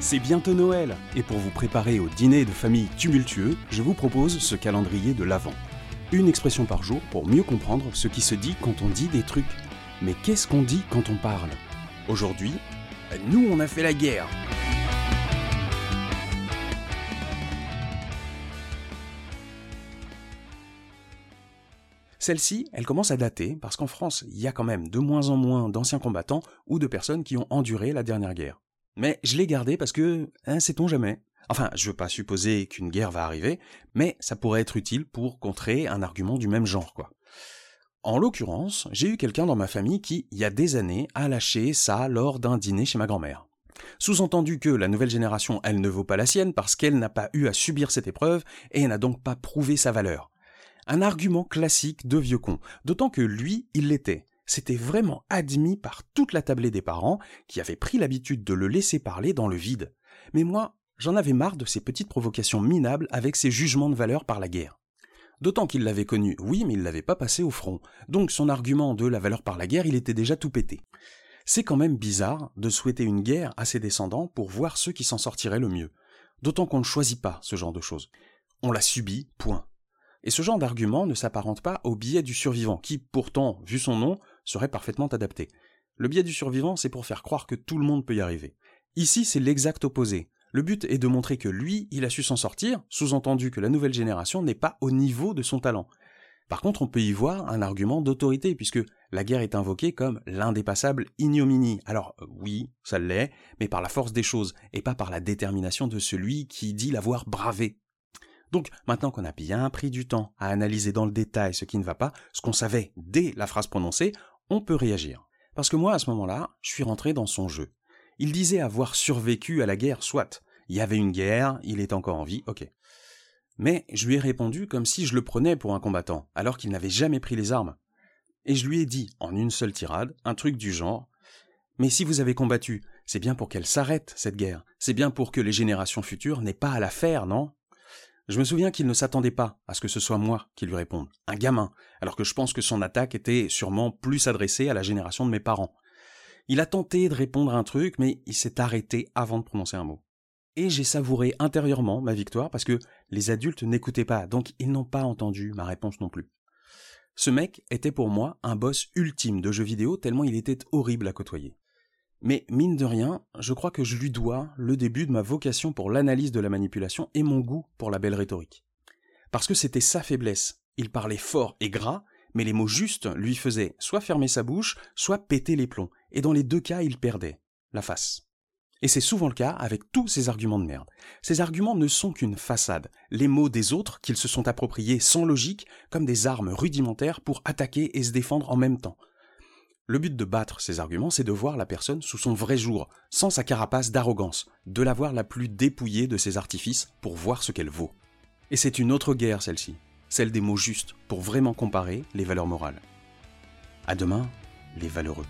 C'est bientôt Noël, et pour vous préparer au dîner de famille tumultueux, je vous propose ce calendrier de l'Avent. Une expression par jour pour mieux comprendre ce qui se dit quand on dit des trucs. Mais qu'est-ce qu'on dit quand on parle? Aujourd'hui, nous on a fait la guerre. Celle-ci, elle commence à dater, parce qu'en France, il y a quand même de moins en moins d'anciens combattants ou de personnes qui ont enduré la dernière guerre. Mais je l'ai gardée parce que, sait-on jamais. Enfin, je veux pas supposer qu'une guerre va arriver, mais ça pourrait être utile pour contrer un argument du même genre, quoi. En l'occurrence, j'ai eu quelqu'un dans ma famille qui, il y a des années, a lâché ça lors d'un dîner chez ma grand-mère. Sous-entendu que la nouvelle génération, elle ne vaut pas la sienne parce qu'elle n'a pas eu à subir cette épreuve et n'a donc pas prouvé sa valeur. Un argument classique de vieux con, d'autant que lui, il l'était. C'était vraiment admis par toute la tablée des parents qui avaient pris l'habitude de le laisser parler dans le vide. Mais moi, j'en avais marre de ces petites provocations minables avec ces jugements de valeur par la guerre. D'autant qu'il l'avait connu, oui, mais il l'avait pas passé au front. Donc son argument de la valeur par la guerre, il était déjà tout pété. C'est quand même bizarre de souhaiter une guerre à ses descendants pour voir ceux qui s'en sortiraient le mieux. D'autant qu'on ne choisit pas ce genre de choses. On l'a subi, point. Et ce genre d'argument ne s'apparente pas au biais du survivant, qui, pourtant, vu son nom, serait parfaitement adapté. Le biais du survivant, c'est pour faire croire que tout le monde peut y arriver. Ici, c'est l'exact opposé. Le but est de montrer que lui, il a su s'en sortir, sous-entendu que la nouvelle génération n'est pas au niveau de son talent. Par contre, on peut y voir un argument d'autorité, puisque la guerre est invoquée comme l'indépassable ignominie. Alors, oui, ça l'est, mais par la force des choses, et pas par la détermination de celui qui dit l'avoir bravé. Donc, maintenant qu'on a bien pris du temps à analyser dans le détail ce qui ne va pas, ce qu'on savait dès la phrase prononcée, on peut réagir. Parce que moi, à ce moment-là, je suis rentré dans son jeu. Il disait avoir survécu à la guerre, soit. Il y avait une guerre, il est encore en vie, ok. Mais je lui ai répondu comme si je le prenais pour un combattant, alors qu'il n'avait jamais pris les armes. Et je lui ai dit, en une seule tirade, un truc du genre « Mais si vous avez combattu, c'est bien pour qu'elle s'arrête, cette guerre. C'est bien pour que les générations futures n'aient pas à la faire, non ?» Je me souviens qu'il ne s'attendait pas à ce que ce soit moi qui lui réponde, un gamin, alors que je pense que son attaque était sûrement plus adressée à la génération de mes parents. Il a tenté de répondre à un truc, mais il s'est arrêté avant de prononcer un mot. Et j'ai savouré intérieurement ma victoire parce que les adultes n'écoutaient pas, donc ils n'ont pas entendu ma réponse non plus. Ce mec était pour moi un boss ultime de jeux vidéo tellement il était horrible à côtoyer. Mais mine de rien, je crois que je lui dois le début de ma vocation pour l'analyse de la manipulation et mon goût pour la belle rhétorique. Parce que c'était sa faiblesse. Il parlait fort et gras, mais les mots justes lui faisaient soit fermer sa bouche, soit péter les plombs. Et dans les deux cas, il perdait la face. Et c'est souvent le cas avec tous ces arguments de merde. Ces arguments ne sont qu'une façade. Les mots des autres qu'ils se sont appropriés sans logique, comme des armes rudimentaires pour attaquer et se défendre en même temps. Le but de battre ces arguments, c'est de voir la personne sous son vrai jour, sans sa carapace d'arrogance, de la voir la plus dépouillée de ses artifices pour voir ce qu'elle vaut. Et c'est une autre guerre celle-ci, celle des mots justes, pour vraiment comparer les valeurs morales. À demain, les valeureux.